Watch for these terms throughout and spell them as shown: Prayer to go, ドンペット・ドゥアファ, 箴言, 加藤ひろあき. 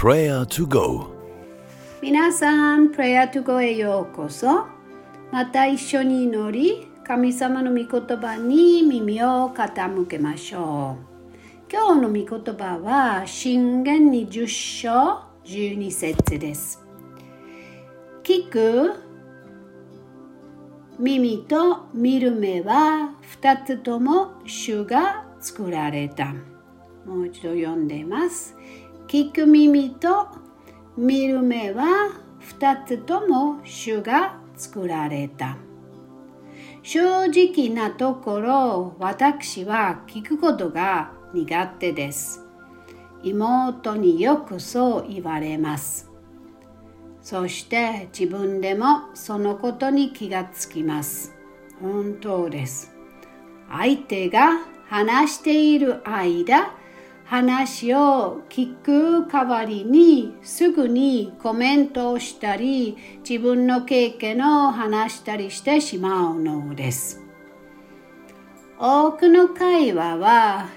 Prayer to go。 皆さん、Prayer to go へようこそ。また一緒に祈り、神様の御言葉に耳を傾けましょう。今日の御言葉は箴言20章12節です。聞く耳と見る目は2つとも主が作られた。もう一度読んでいます。聞く耳と見る目は2つとも主が作られた。正直なところ、私は聞くことが苦手です。妹によくそう言われます。そして自分でもそのことに気がつきます。本当です。相手が話している間、話を聞く代わりにすぐにコメントをしたり、自分の経験を話したりしてしまうのです。多くの会話は、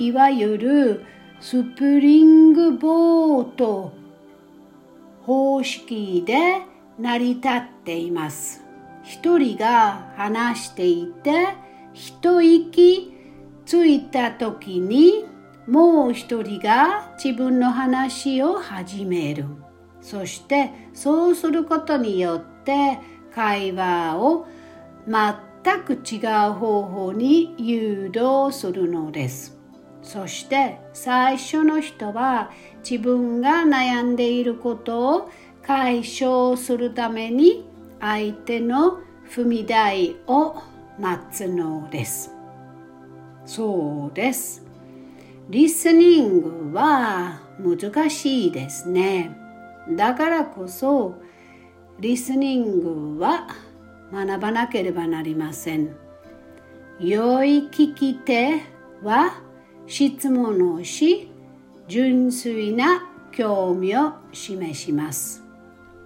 いわゆるスプリングボート方式で成り立っています。一人が話していて、一息ついたときに、もう一人が自分の話を始める。そしてそうすることによって会話を全く違う方法に誘導するのです。そして最初の人は自分が悩んでいることを解消するために相手の踏み台を待つのです。そうです。リスニングは難しいですね。だからこそリスニングは学ばなければなりません。良い聞き手は質問をし、純粋な興味を示します。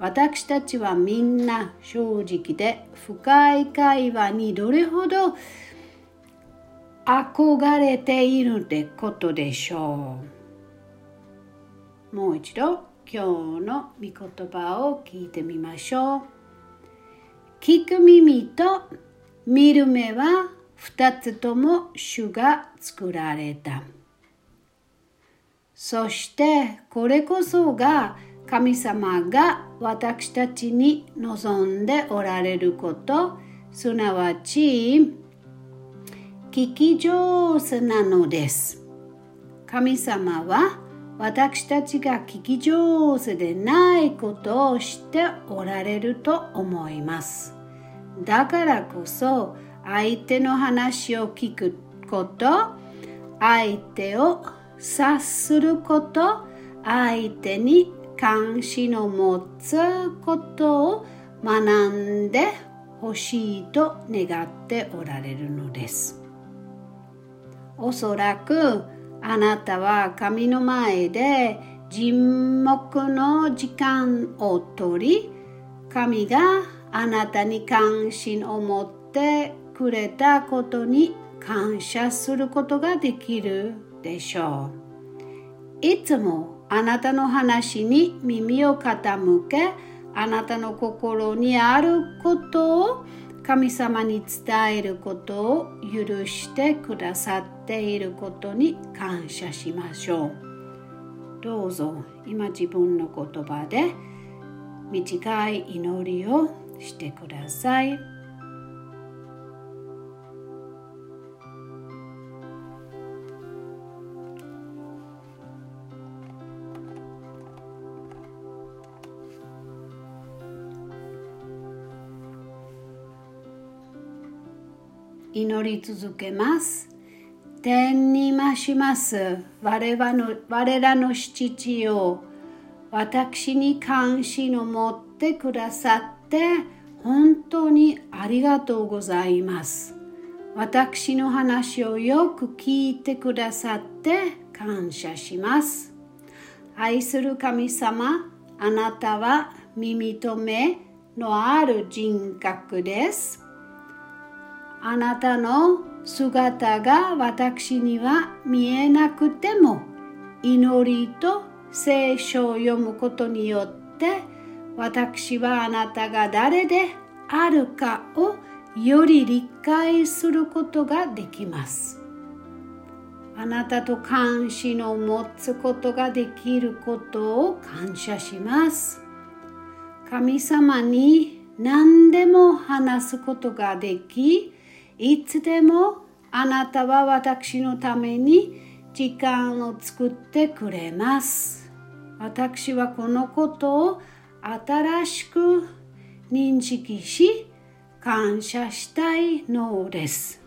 私たちはみんな正直で、深い会話にどれほど憧れているってことでしょう。もう一度今日の御言葉を聞いてみましょう。聞く耳と見る目は二つとも主が作られた。そしてこれこそが神様が私たちに望んでおられること、すなわち聞き上手なのです。神様は私たちが聞き上手でないことをしておられると思います。だからこそ相手の話を聞くこと、相手を察すること、相手に関心を持つことを学んでほしいと願っておられるのです。おそらくあなたは神の前で沈黙の時間をとり、神があなたに関心を持ってくれたことに感謝することができるでしょう。いつもあなたの話に耳を傾け、あなたの心にあることを神様に伝えることを許してくださっていることに感謝しましょう。どうぞ今自分の言葉で短い祈りをしてください。祈り続けます。天にまします我らの父よ、私に関心を持ってくださって本当にありがとうございます。私の話をよく聞いてくださって感謝します。愛する神様、あなたは耳と目のある人格です。あなたの姿が私には見えなくても、祈りと聖書を読むことによって、私はあなたが誰であるかをより理解することができます。あなたと関心を持つことができることを感謝します。神様に何でも話すことができ、いつでもあなたは私のために時間を作ってくれます。私はこのことを新しく認識し、感謝したいのです。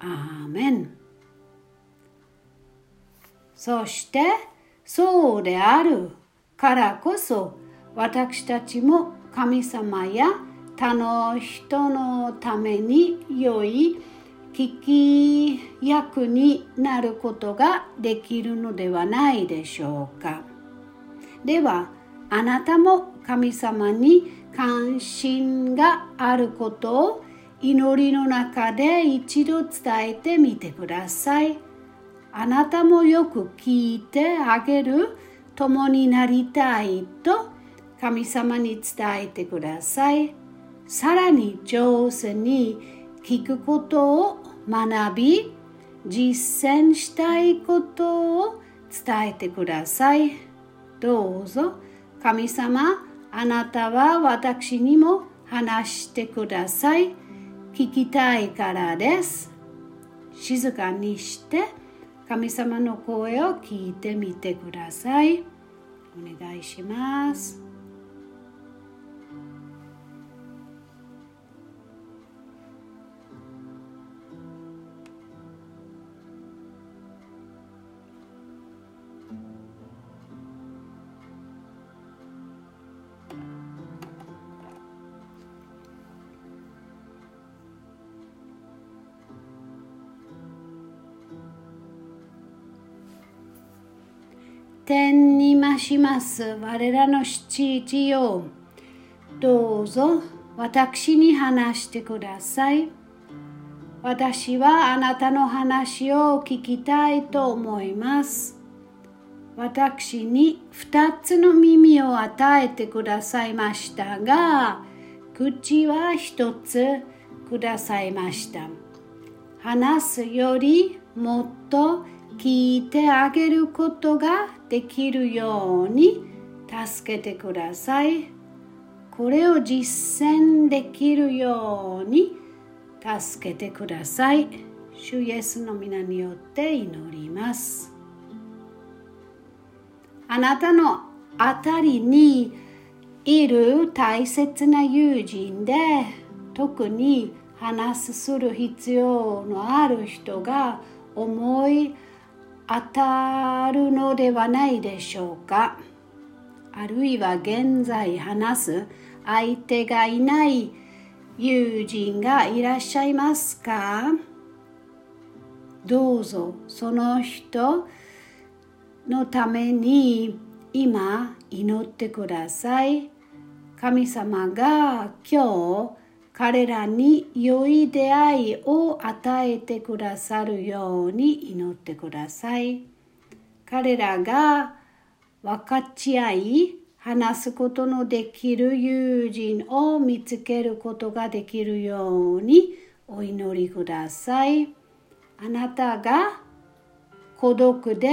アーメン。そして、そうであるからこそ、私たちも神様や他の人のために良い聞き役になることができるのではないでしょうか。では、あなたも神様に関心があることを祈りの中で一度伝えてみてください。あなたもよく聞いてあげる友になりたいと神様に伝えてください。さらに上手に聞くことを学び、実践したいことを伝えてください。どうぞ神様、あなたは私にも話してください。聞きたいからです。静かにして神様の声を聞いてみてください。お願いします。天にまします我らの父よ、どうぞ私に話してください。私はあなたの話を聞きたいと思います。私に二つの耳を与えてくださいましたが、口は一つくださいました。話すよりもっと聞いてあげることができるように助けてください。これを実践できるように助けてください。主イエスの皆によって祈ります。あなたのあたりにいる大切な友人で、特に話する必要のある人が思い当たるのではないでしょうか。あるいは現在話す相手がいない友人がいらっしゃいますか。どうぞその人のために今祈ってください。神様が今日彼らに良い出会いを与えてくださるように祈ってください。彼らが分かち合い、話すことのできる友人を見つけることができるようにお祈りください。あなたが孤独で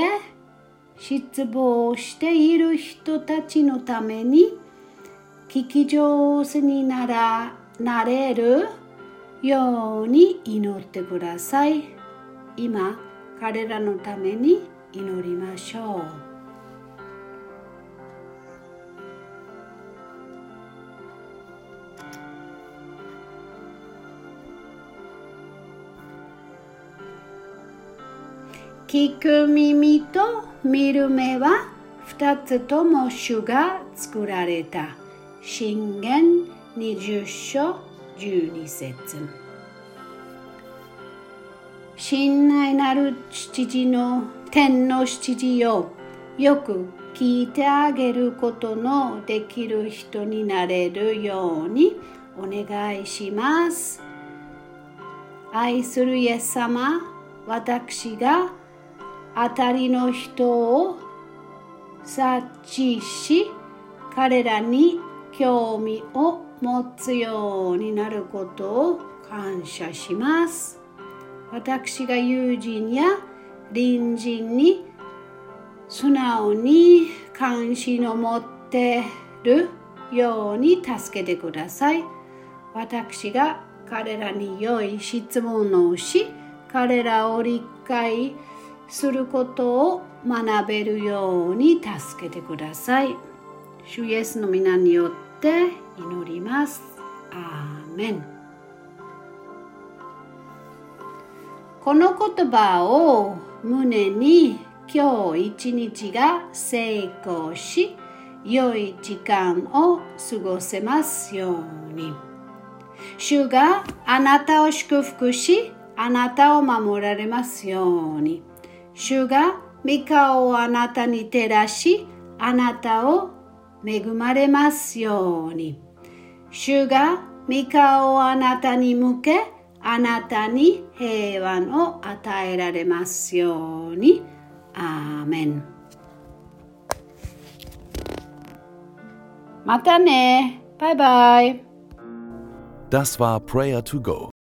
失望している人たちのために聞き上手になれるように祈ってください。今、彼らのために祈りましょう。聞く耳と見る目は二つとも主が作られた。箴言20章12節。親愛なる天の父よ、よく聞いてあげることのできる人になれるようにお願いします。愛するイエス様、私が当たりの人を察知し、彼らに興味を持つようになることを感謝します。私が友人や隣人に素直に関心を持っているように助けてください。私が彼らに良い質問をし、彼らを理解することを学べるように助けてください。主イエスの皆によって祈ります。アーメン。この言葉を胸に今日一日が成功し、良い時間を過ごせますように。主があなたを祝福し、あなたを守られますように。主が御顔をあなたに照らし、あなたを恵まれますように。主が御顔をあなたに向け、あなたに平和を与えられますように。アーメン。またね。バイバイ。Das war Prayer to go.